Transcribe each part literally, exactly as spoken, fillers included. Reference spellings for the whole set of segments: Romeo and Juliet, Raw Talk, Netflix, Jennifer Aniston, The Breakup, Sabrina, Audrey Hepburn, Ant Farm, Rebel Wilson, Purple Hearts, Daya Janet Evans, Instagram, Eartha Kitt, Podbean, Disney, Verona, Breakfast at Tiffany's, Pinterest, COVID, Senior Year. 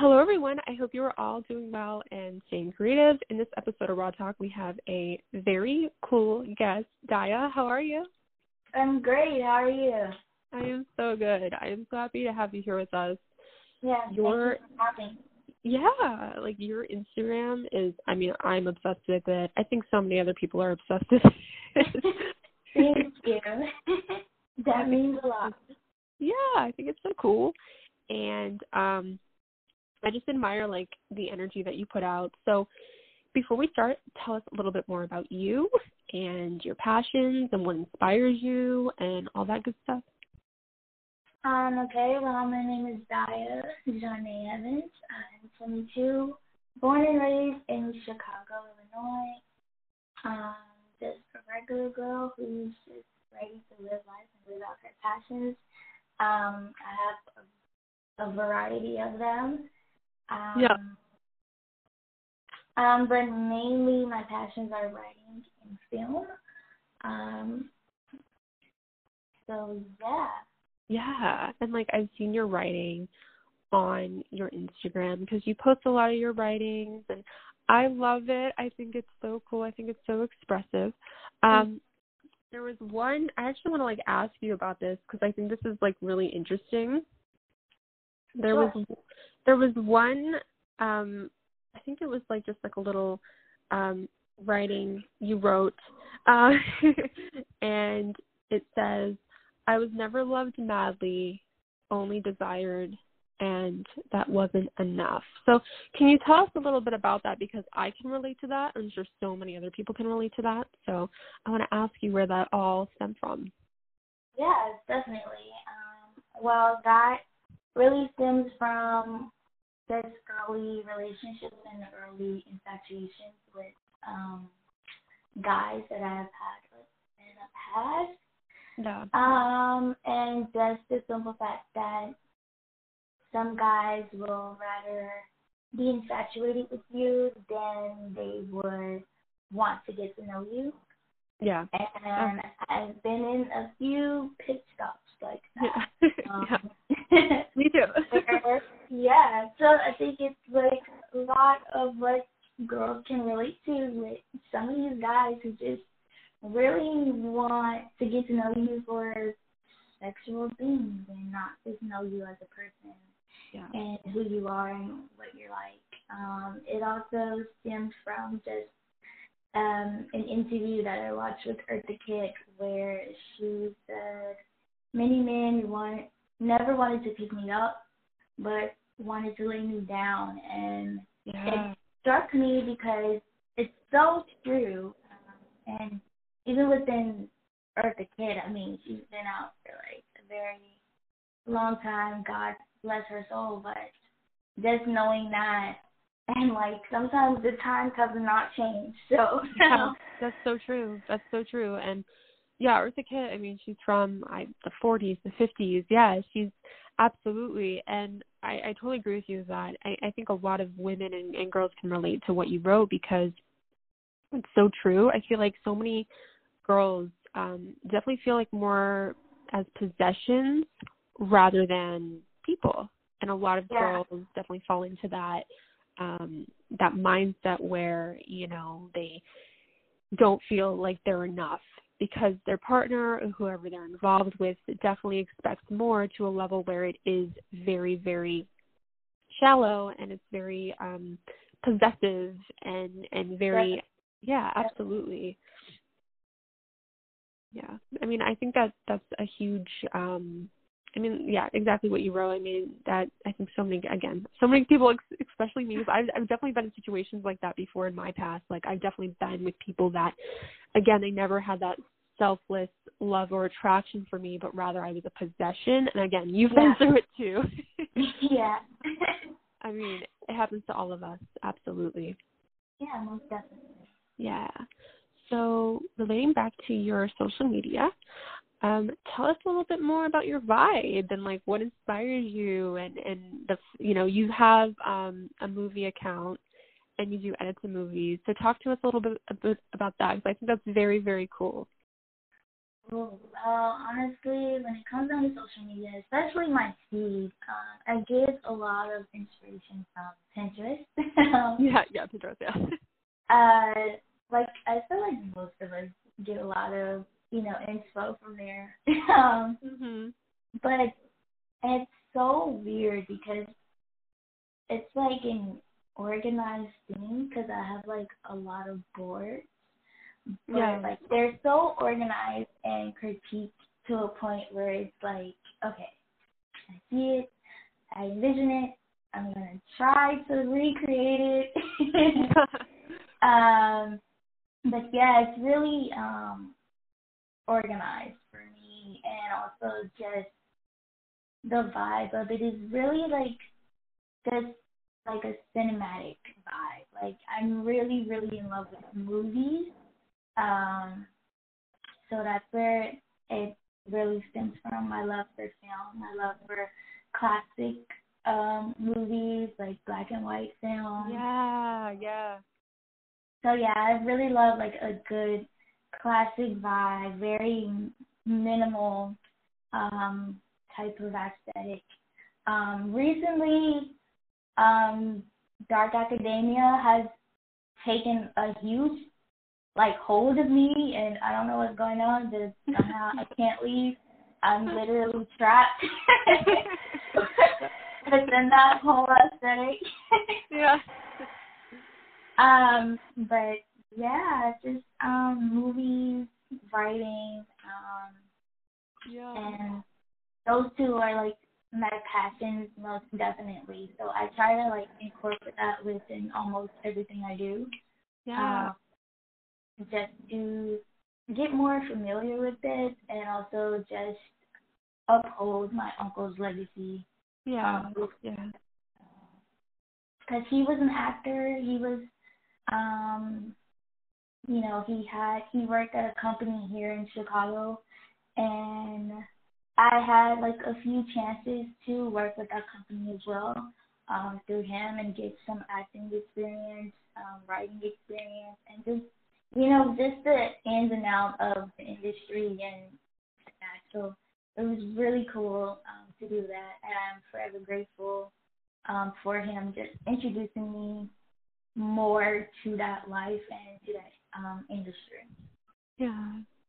Hello, everyone. I hope you are all doing well and staying creative. In this episode of Raw Talk, we have a very cool guest. Daya, how are you? I'm great. How are you? I am so good. I am so happy to have you here with us. Yeah, your, thank you for having. Yeah, like your Instagram is, I mean, I'm obsessed with it. I think so many other people are obsessed with it. Thank you. That means a lot. Yeah, I think it's so cool. And, um, I just admire, like, the energy that you put out. So before we start, tell us a little bit more about you and your passions and what inspires you and all that good stuff. Um, okay, well, my name is Daya Janet Evans. I'm twenty-two, born and raised in Chicago, Illinois. Um, just a regular girl who's just ready to live life and live out her passions. Um, I have a, a variety of them. Um, yeah. Um, but mainly my passions are writing and film. Um, so yeah. Yeah, and like I've seen your writing on your Instagram because you post a lot of your writings, and I love it. I think it's so cool. I think it's so expressive. Um, there was one I actually want to like ask you about this because I think this is like really interesting. There sure. was. There was one, um, I think it was like just like a little um, writing you wrote, uh, and it says, "I was never loved madly, only desired, and that wasn't enough." So can you tell us a little bit about that? Because I can relate to that, and I'm sure so many other people can relate to that. So I want to ask you where that all stemmed from. Yes, definitely. Um, well, that really stems from this early relationships and early infatuations with um, guys that I've had and I've had. Yeah. Um, and just the simple fact that some guys will rather be infatuated with you than they would want to get to know you. Yeah. And okay. I've been in a few pit stops like that. Yeah. Um, yeah. Me too. Yeah. So I think it's like a lot of what girls can relate to with some of these guys who just really want to get to know you for sexual things and not just know you as a person yeah. and who you are and what you're like. Um, it also stems from just um, an interview that I watched with Eartha Kitt where she said, "Many men want, never wanted to pick me up, but wanted to lay me down." And yeah. it struck me because it's so true. Um, and even within Eartha Kitt, I mean, she's been out for like a very long time. God bless her soul. But just knowing that, and like sometimes the times have not changed. So yeah, that's so true. That's so true. And yeah, Eartha Kitt, I mean, she's from I, the forties, the fifties. Yeah, she's absolutely. And I, I totally agree with you with that. I, I think a lot of women and, and girls can relate to what you wrote because it's so true. I feel like so many girls um, definitely feel like more as possessions rather than people. And a lot of yeah. girls definitely fall into that, um, that mindset where, you know, they don't feel like they're enough, because their partner or whoever they're involved with definitely expects more to a level where it is very, very shallow and it's very um, possessive and, and very, yeah, absolutely. Yeah. I mean, I think that that's a huge, um, I mean, yeah, exactly what you wrote. I mean, that I think so many, again, so many people, especially me, I've, I've definitely been in situations like that before in my past. Like I've definitely been with people that, again, they never had that selfless love or attraction for me, but rather I was a possession. And again, you've yeah. been through it too. Yeah. I mean, it happens to all of us. Absolutely. Yeah, most definitely. Yeah. So relating back to your social media, Um, tell us a little bit more about your vibe and like what inspires you and, and the, you know, you have um, a movie account and you do edits of movies. So talk to us a little bit about that because I think that's very, very cool. Well, uh, honestly, when it comes down to social media, especially my feed, uh, I get a lot of inspiration from Pinterest. yeah, yeah, Pinterest, yeah. Uh, like, I feel like most of us get a lot of, you know, info from there. um, mm-hmm. But it's so weird because it's like an organized thing because I have, like, a lot of boards. But, yeah. like, they're so organized and critiqued to a point where it's like, okay, I see it, I envision it, I'm going to try to recreate it. um, but, yeah, it's really um, organized for me. And also just the vibe of it is really, like, just like a cinematic vibe. Like, I'm really, really in love with movies. Um, so that's where it really stems from. My love for film, my love for classic um, movies, like black and white film. Yeah, yeah. So, yeah, I really love, like, a good classic vibe, very minimal um, type of aesthetic. Um, recently, um, Dark Academia has taken a huge like hold of me, and I don't know what's going on. Just somehow I can't leave. I'm literally trapped within that whole aesthetic. yeah. Um. But yeah, just um movies, writing, um, yeah. and those two are like my passions most definitely. So I try to like incorporate that within almost everything I do. Yeah. Um, just to get more familiar with it and also just uphold my uncle's legacy. Yeah. Um, yeah. Because he was an actor. He was, um, you know, he had, he worked at a company here in Chicago, and I had, like, a few chances to work with that company as well um, through him and get some acting experience, um, writing experience, and just, you know, just the ins and outs of the industry and that. So it was really cool um, to do that, and I'm forever grateful um, for him just introducing me more to that life and to that um, industry. Yeah,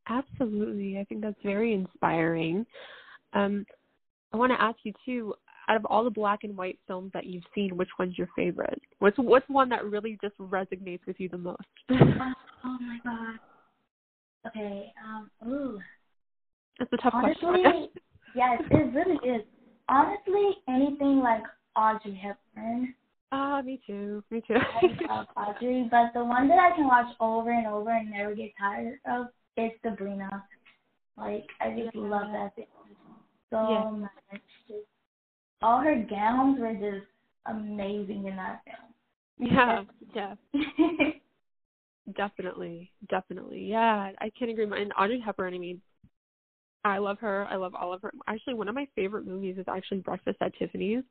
absolutely. I think that's very inspiring. Um, I want to ask you, too, out of all the black and white films that you've seen, which one's your favorite? What's what's one that really just resonates with you the most? Oh, my God. Okay. Um, ooh. That's a tough Honestly, question. yes, it really is. Honestly, anything like Audrey Hepburn. Ah, uh, me too. Me too. I love Audrey, but the one that I can watch over and over and never get tired of is Sabrina. Like, I just yeah. love that film so yeah. much. Just, all her gowns were just amazing in that film. Yeah, yeah. Definitely, definitely. Yeah, I can't agree more. And Audrey Hepburn, I mean, I love her. I love all of her. Actually, one of my favorite movies is actually Breakfast at Tiffany's.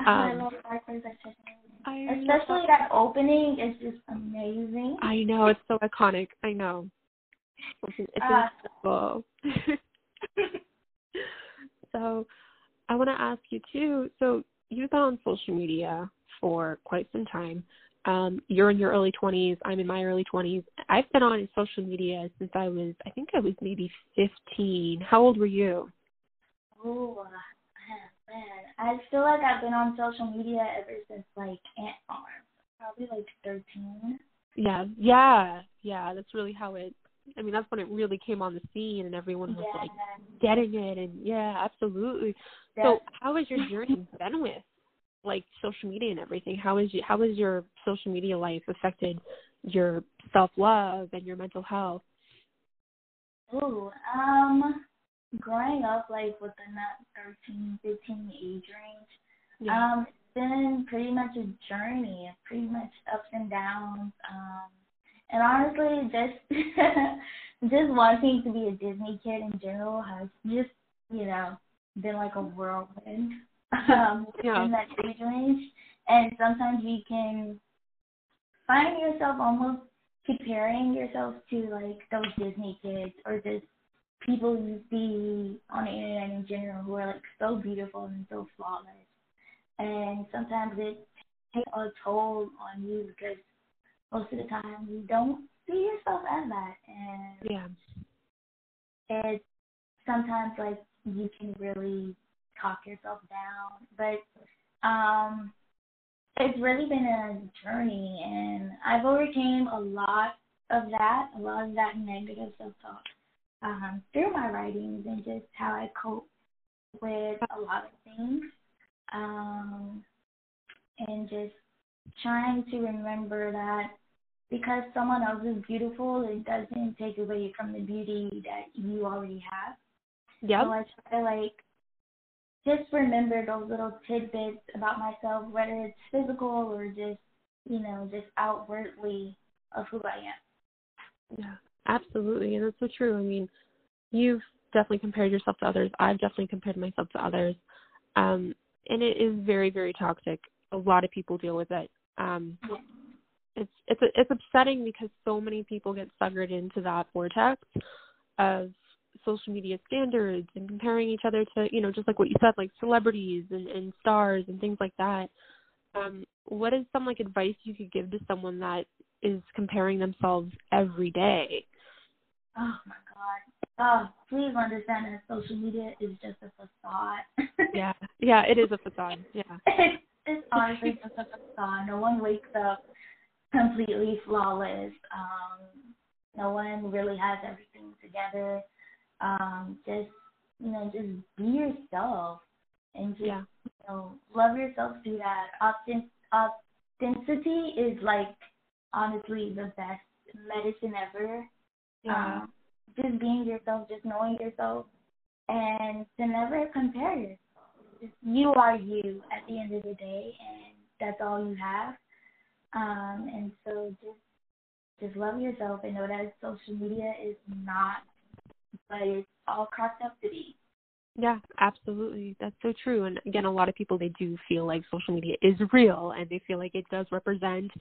Um, I love Breakfast at Tiffany's. I Especially love- that opening is just amazing. I know. It's so iconic. I know. It's uh, incredible. So I want to ask you, too, so you've been on social media for quite some time. Um, you're in your early twenties. I'm in my early twenties. I've been on social media since I was, I think I was maybe fifteen. How old were you? Oh, man. I feel like I've been on social media ever since, like, Ant Farm. Probably, like, thirteen. Yeah, yeah, yeah. That's really how it, I mean, that's when it really came on the scene and everyone was, yeah. like, getting it. And, yeah, absolutely. Yeah. So how has your journey been with? Like social media and everything. How is you, how has your social media life affected your self-love and your mental health? Ooh, um, growing up like within that thirteen, fifteen age range, yeah. um, it's been pretty much a journey, pretty much ups and downs. Um, and honestly, just just wanting to be a Disney kid in general has just, you know, been like a whirlwind. Um, yeah. in that age range, and sometimes you can find yourself almost comparing yourself to like those Disney kids or just people you see on the internet in general who are like so beautiful and so flawless. And sometimes it takes a toll on you because most of the time you don't see yourself as that. And yeah. It's sometimes like you can really talk yourself down. But um, it's really been a journey, and I've overcame a lot of that, a lot of that negative self-talk. Um, through my writings and just how I cope with a lot of things, um, and just trying to remember that because someone else is beautiful, it doesn't take away from the beauty that you already have. Yep. So I try to, like, just remember those little tidbits about myself, whether it's physical or just, you know, just outwardly of who I am. Yeah. Absolutely, and that's so true. I mean, you've definitely compared yourself to others. I've definitely compared myself to others. Um, and it is very, very toxic. A lot of people deal with it. Um, it's it's it's upsetting because so many people get suckered into that vortex of social media standards and comparing each other to, you know, just like what you said, like celebrities and, and stars and things like that. Um, what is some, like, advice you could give to someone that is comparing themselves every day? Oh, my God. Oh, please understand that social media is just a facade. Yeah. Yeah, it is a facade. Yeah. It's, it's honestly just a facade. No one wakes up completely flawless. Um, no one really has everything together. Um, just, you know, just be yourself and just, yeah. you know, love yourself through that. Authentic, authenticity is, like, honestly the best medicine ever. Yeah. Um, just being yourself, just knowing yourself, and to never compare yourself. Just, you are you at the end of the day, and that's all you have. Um, and so just just love yourself and know that social media is not, but it's all cropped up to be. Yeah, absolutely. That's so true. And again, a lot of people, they do feel like social media is real, and they feel like it does represent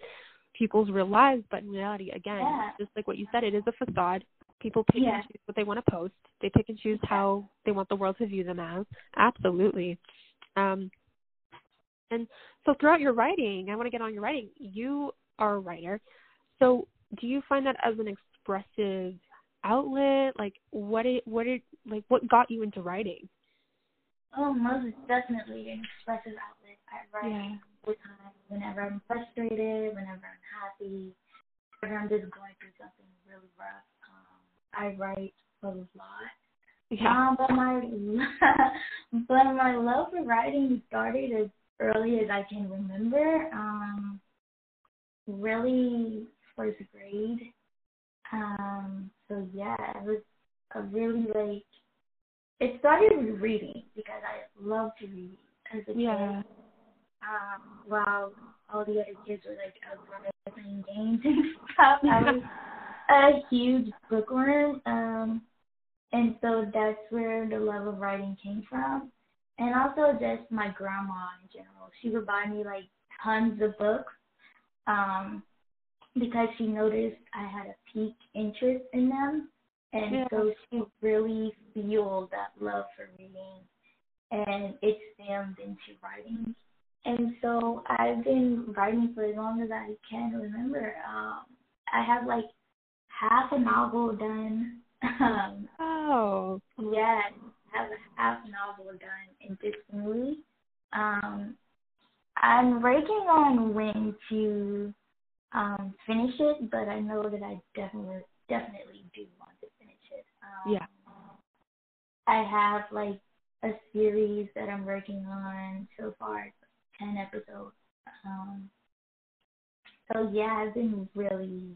people's real lives, but in reality, again, yeah. just like what you said, it is a facade. People pick yeah. and choose what they want to post. They pick and choose how they want the world to view them as. Absolutely. Um, and so throughout your writing, I want to get on your writing. You are a writer. So do you find that as an expressive outlet? Like, what it, what it, like, what got you into writing? Oh, most definitely an expressive outlet. I write yeah. all the time. Whenever I'm frustrated, whenever I'm happy, whenever I'm just going through something really rough, um, I write a lot. Yeah. Um, but my but my love for writing started as early as I can remember. Um, really first grade. Um, so yeah, it was a really like. It started with reading because I love to read as a yeah. kid. Um, while all the other kids were like out playing games and stuff, I was a huge bookworm, um, and so that's where the love of writing came from. And also just my grandma in general. She would buy me like tons of books um, because she noticed I had a peak interest in them, and yeah. so she really fueled that love for reading, and it stemmed into writing. And so I've been writing for as long as I can remember. Um, I have, like, half a novel done. Um, oh. Yeah, I have a half novel done in this movie. Um, I'm working on when to um, finish it, but I know that I definitely, definitely do want to finish it. Um, yeah. I have, like, a series that I'm working on so far. ten episodes. Um, so, yeah, I've been really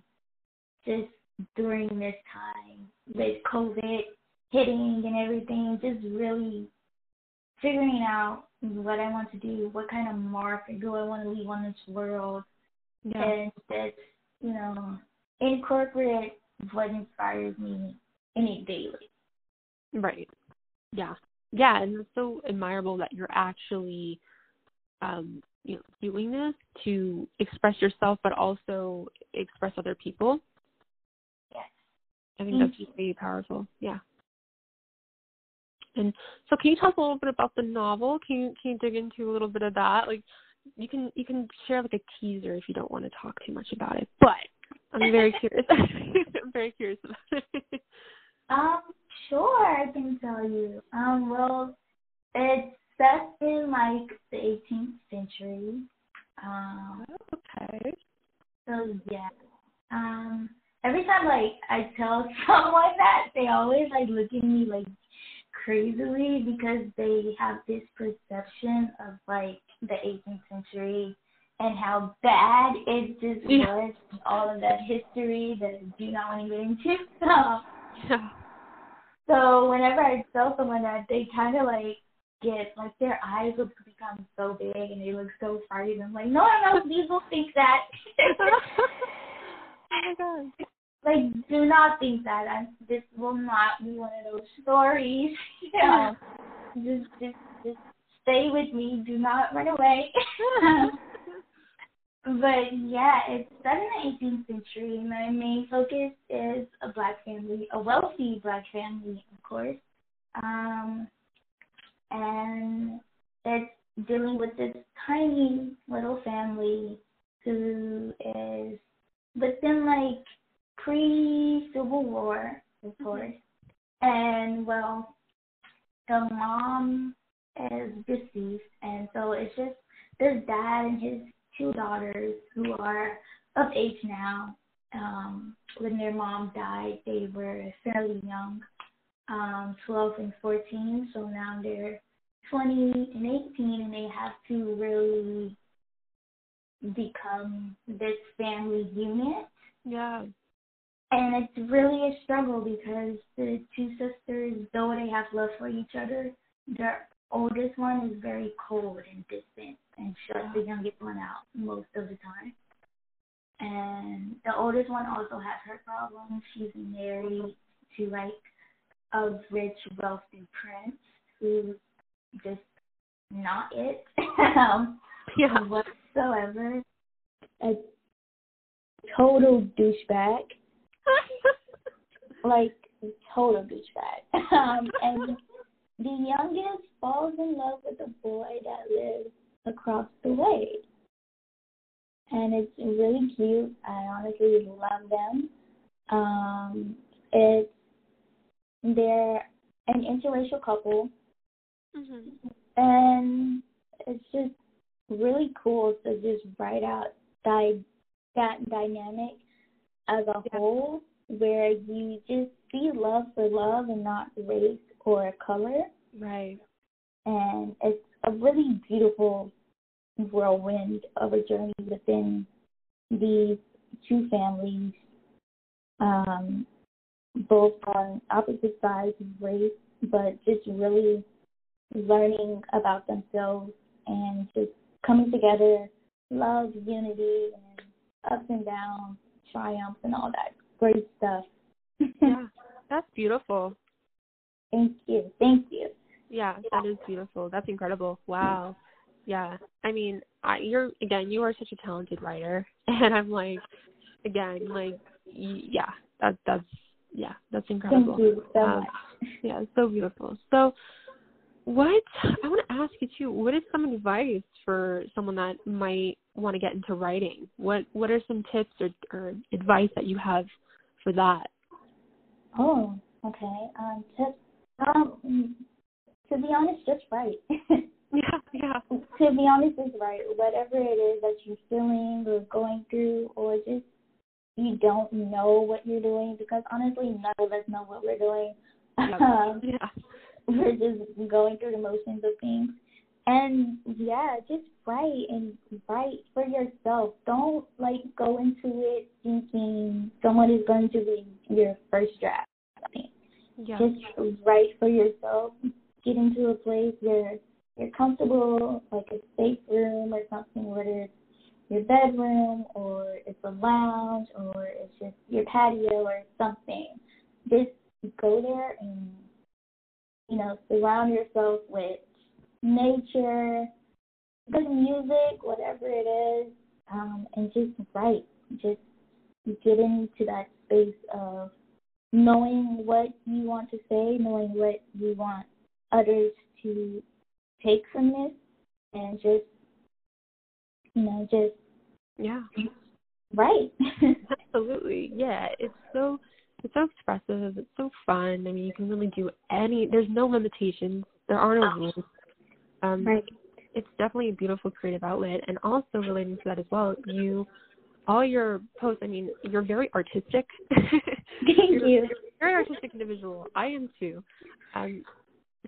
just during this time with COVID hitting and everything, just really figuring out what I want to do, what kind of mark do I want to leave on this world, yeah. and just, you know, incorporate what inspires me in it daily. Right. Yeah. Yeah, and it's so admirable that you're actually Um, you know, doing this to express yourself, but also express other people. Yes, I think mm-hmm. that's really powerful. Yeah. And so can you talk a little bit about the novel? Can you, can you dig into a little bit of that? Like, you can you can share like a teaser if you don't want to talk too much about it, but I'm very curious. I'm very curious about it. Um, sure, I can tell you. Um, well, it's set in like the eighteenth century. Um, okay. So yeah. Um, every time like I tell someone that, they always like look at me like crazily because they have this perception of like the eighteenth century and how bad it just was, and all of that history that I do not want to get into. So, so whenever I tell someone that, they kind of like get like their eyes will become so big and they look so frightened. I'm like, no, no, please don't think that. Oh my God. Like, do not think that. I, this will not be one of those stories. Yeah. just, just, just stay with me. Do not run away. But, yeah, it's set in the eighteenth century. My main focus is a black family, a wealthy black family, of course. Um, and it's dealing with this tiny little family who is within, like, pre-Civil War, of course, and, well, the mom is deceased, and so it's just this dad and his two daughters who are of age now. Um, when their mom died, they were fairly young, um, twelve and fourteen, so now they're twenty and eighteen, and they have to really become this family unit. Yeah. And it's really a struggle because the two sisters, though they have love for each other, their oldest one is very cold and distant and shuts yeah. the youngest one out most of the time. And the oldest one also has her problems. She's married to, like, a rich, wealthy prince who's just not it um, yeah. whatsoever. A total douchebag. Like, total douchebag. Um, and the youngest falls in love with a boy that lives across the way. And it's really cute. I honestly love them. Um, it's, they're an interracial couple. Mm-hmm. And it's just really cool to just write out di- that dynamic as a yeah. whole, where you just see love for love and not race or color. Right. And it's a really beautiful whirlwind of a journey within these two families, um, both on opposite sides of race, but just really learning about themselves and just coming together, love, unity, and ups and downs, triumphs, and all that great stuff. Yeah, that's beautiful. Thank you. Thank you. Yeah, that is beautiful. That's incredible. Wow. Yeah. I mean, I, you're, again, you are such a talented writer. And I'm like, again, like, yeah, that, that's, yeah, that's incredible. Thank you so um, much. Yeah, it's so beautiful. So what, I want to ask you too, what is some advice for someone that might want to get into writing? What What are some tips or, or advice that you have for that? Oh, okay. Um, tips. Um, to be honest, just write. yeah, yeah. To be honest, just write. Whatever it is that you're feeling or going through, or just you don't know what you're doing, because honestly, none of us know what we're doing. um, yeah. We're just going through the motions of things. And, yeah, just write and write for yourself. Don't, like, go into it thinking someone is going to read your first draft. Yeah. Just write for yourself. Get into a place where you're comfortable, like a safe room or something, whether it's your bedroom or it's a lounge or it's just your patio or something. Just go there and, you know, surround yourself with nature, good music, whatever it is, um, and just write. Just get into that space of knowing what you want to say, knowing what you want others to take from this, and just, you know, just yeah, right. Absolutely, yeah. It's so it's so expressive. It's so fun. I mean, you can really do any. There's no limitations. There are no rules. Um, right. It's definitely a beautiful creative outlet, and also relating to that as well, you. All your posts, I mean, you're very artistic. Thank you're, you. You're very artistic individual. I am too. Um,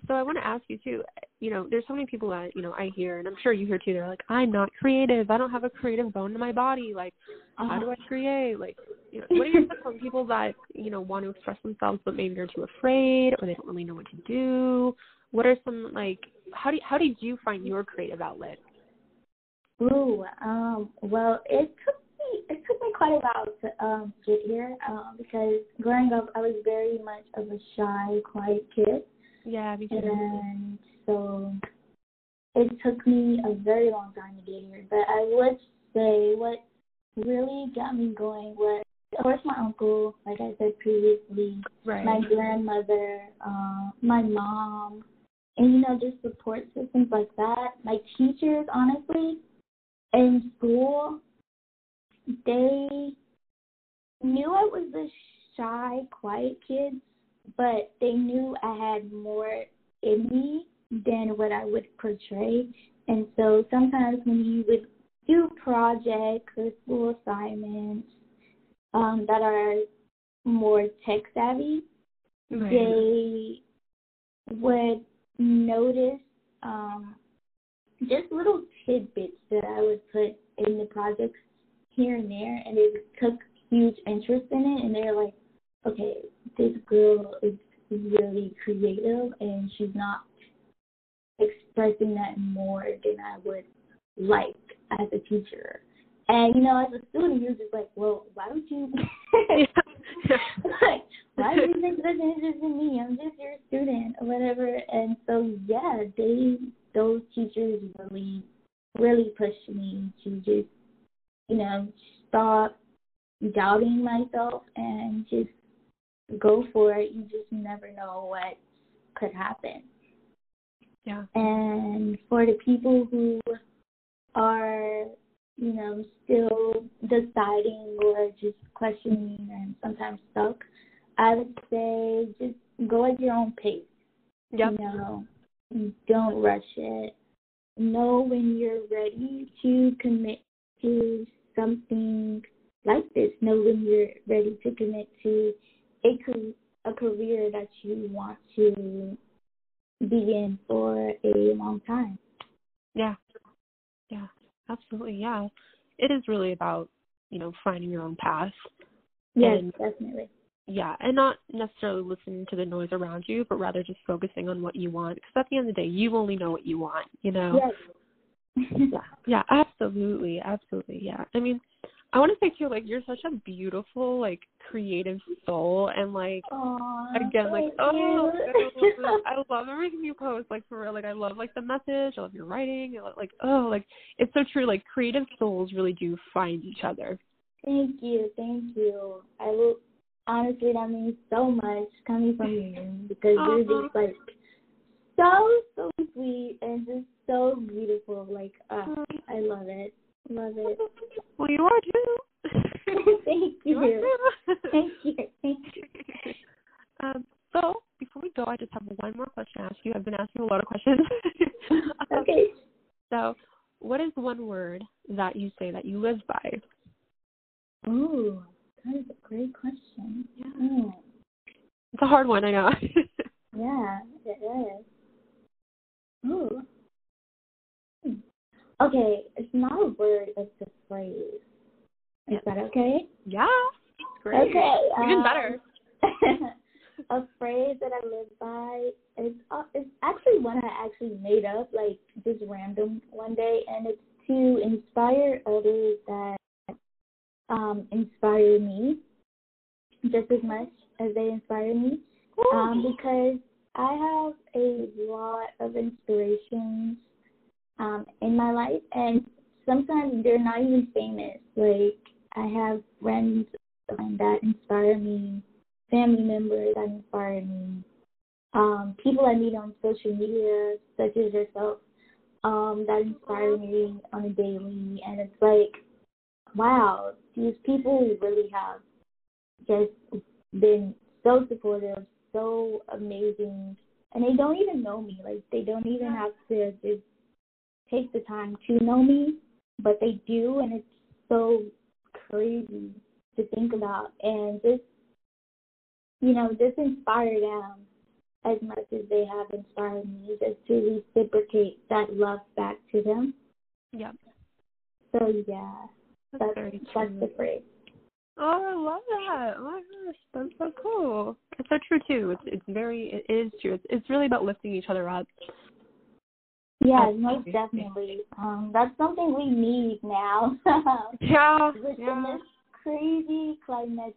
so I want to ask you too, you know, there's so many people that, you know, I hear, and I'm sure you hear too, they're like, I'm not creative. I don't have a creative bone in my body. Like, uh-huh. how do I create? Like, you know, what are your thoughts on people that, you know, want to express themselves, but maybe they're too afraid or they don't really know what to do? What are some, like, how do how did you find your creative outlet? Ooh, um, well, it's It took me quite a while to um, get here um, because growing up, I was very much of a shy, quiet kid. Yeah, me too. And so it took me a very long time to get here. But I would say what really got me going was, of course, my uncle, like I said previously, right. my grandmother, uh, my mom, and, you know, just support systems like that. My teachers, honestly, in school, they knew I was a shy, quiet kid, but they knew I had more in me than what I would portray. And so sometimes when you would do projects or school assignments um, that are more tech-savvy, right. they would notice um, just little tidbits that I would put in the projects here and there, and they took huge interest in it, and they're like, okay, this girl is really creative, and she's not expressing that more than I would like as a teacher. And, you know, as a student, you're just like, well, why would you, like, why would you take such an interest in me? I'm just your student, or whatever. And so, yeah, they, those teachers really, really pushed me to just, you know, stop doubting myself and just go for it. You just never know what could happen. Yeah. And for the people who are, you know, still deciding or just questioning and sometimes stuck, I would say just go at your own pace. Yep. You know, don't rush it. Know when you're ready to commit to something like this. Know when you're ready to commit to a, a career that you want to be in for a long time. Yeah. Yeah, absolutely, yeah. It is really about, you know, finding your own path. Yes, and, definitely. Yeah, and not necessarily listening to the noise around you, but rather just focusing on what you want, because at the end of the day, you only know what you want, you know? Yes. yeah, yeah, absolutely, absolutely, yeah. I mean, I want to say too, like, you're such a beautiful, like, creative soul, and like, Aww, again, like, oh, I love everything you post, like, for real, like, I love, like, the message, I love your writing, I love, like, oh, like, it's so true, like, creative souls really do find each other. Thank you, thank you. I will, honestly, that means so much coming from you, because uh-huh. you're just like so, so sweet and just so beautiful. Like, uh, I love it. Love it. Well, you are too. Thank you. you are too. Thank you. Thank you. Um, so, before we go, I just have one more question to ask you. I've been asking a lot of questions. um, okay. So, what is one word that you say that you live by? Ooh, that is a great question. Yeah. Mm. It's a hard one, I know. Yeah, it is. Ooh. Okay, it's not a word, it's a phrase. Is that okay? Yeah, it's great. Okay. Even um, better. A phrase that I live by is uh, it's actually one I actually made up, like, just random one day, and it's to inspire others that um, inspire me just as much as they inspire me. Um, because I have a lot of inspirations um, in my life, and sometimes they're not even famous. Like, I have friends that inspire me, family members that inspire me, um, people I meet on social media, such as yourself, um, that inspire me on a daily. And it's like, wow, these people really have just been so supportive, so amazing. And they don't even know me. Like, they don't even have to just take the time to know me, but they do, and it's so crazy to think about. And just, you know, just inspire them as much as they have inspired me, just to reciprocate that love back to them. Yep. So, yeah, that's, that's, very that's true. The phrase. Oh, I love that. Oh, my gosh. That's so cool. It's so true, too. It's it's very, it is true. It's, it's really about lifting each other up. Yeah, most definitely. Um, that's something we need now. yeah. Within yeah. this crazy climatic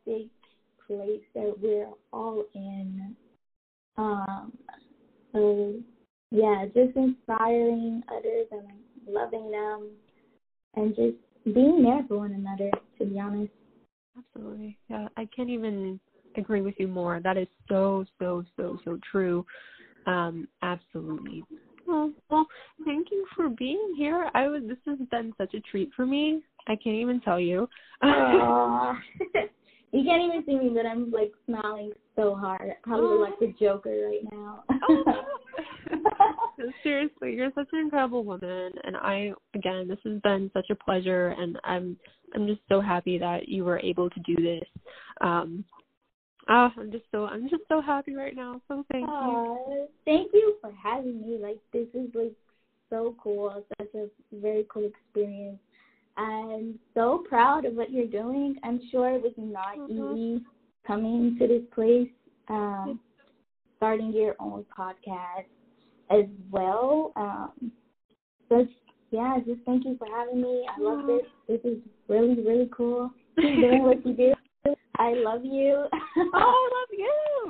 place that we're all in. Um, so, yeah, just inspiring others and loving them and just being there for one another, to be honest. Absolutely. Yeah, I can't even agree with you more. That is so, so, so, so true. Um, absolutely. Well, well, thank you for being here. I was. This has been such a treat for me. I can't even tell you. Uh, you can't even see me, but I'm, like, smiling so hard. Probably like the Joker right now. Seriously, you're such an incredible woman. And I, again, this has been such a pleasure. And I'm I'm just so happy that you were able to do this. Um, oh, I'm just so I'm just so happy right now. So thank oh, you. Thank you for having me. Like, this is, like, so cool. It's such a very cool experience. I'm so proud of what you're doing. I'm sure it was not mm-hmm. easy coming to this place, um, starting your own podcast as well. Um, so, yeah, just thank you for having me. I love this. This is really, really cool. Keep doing what you do. I love you. Oh, I love you.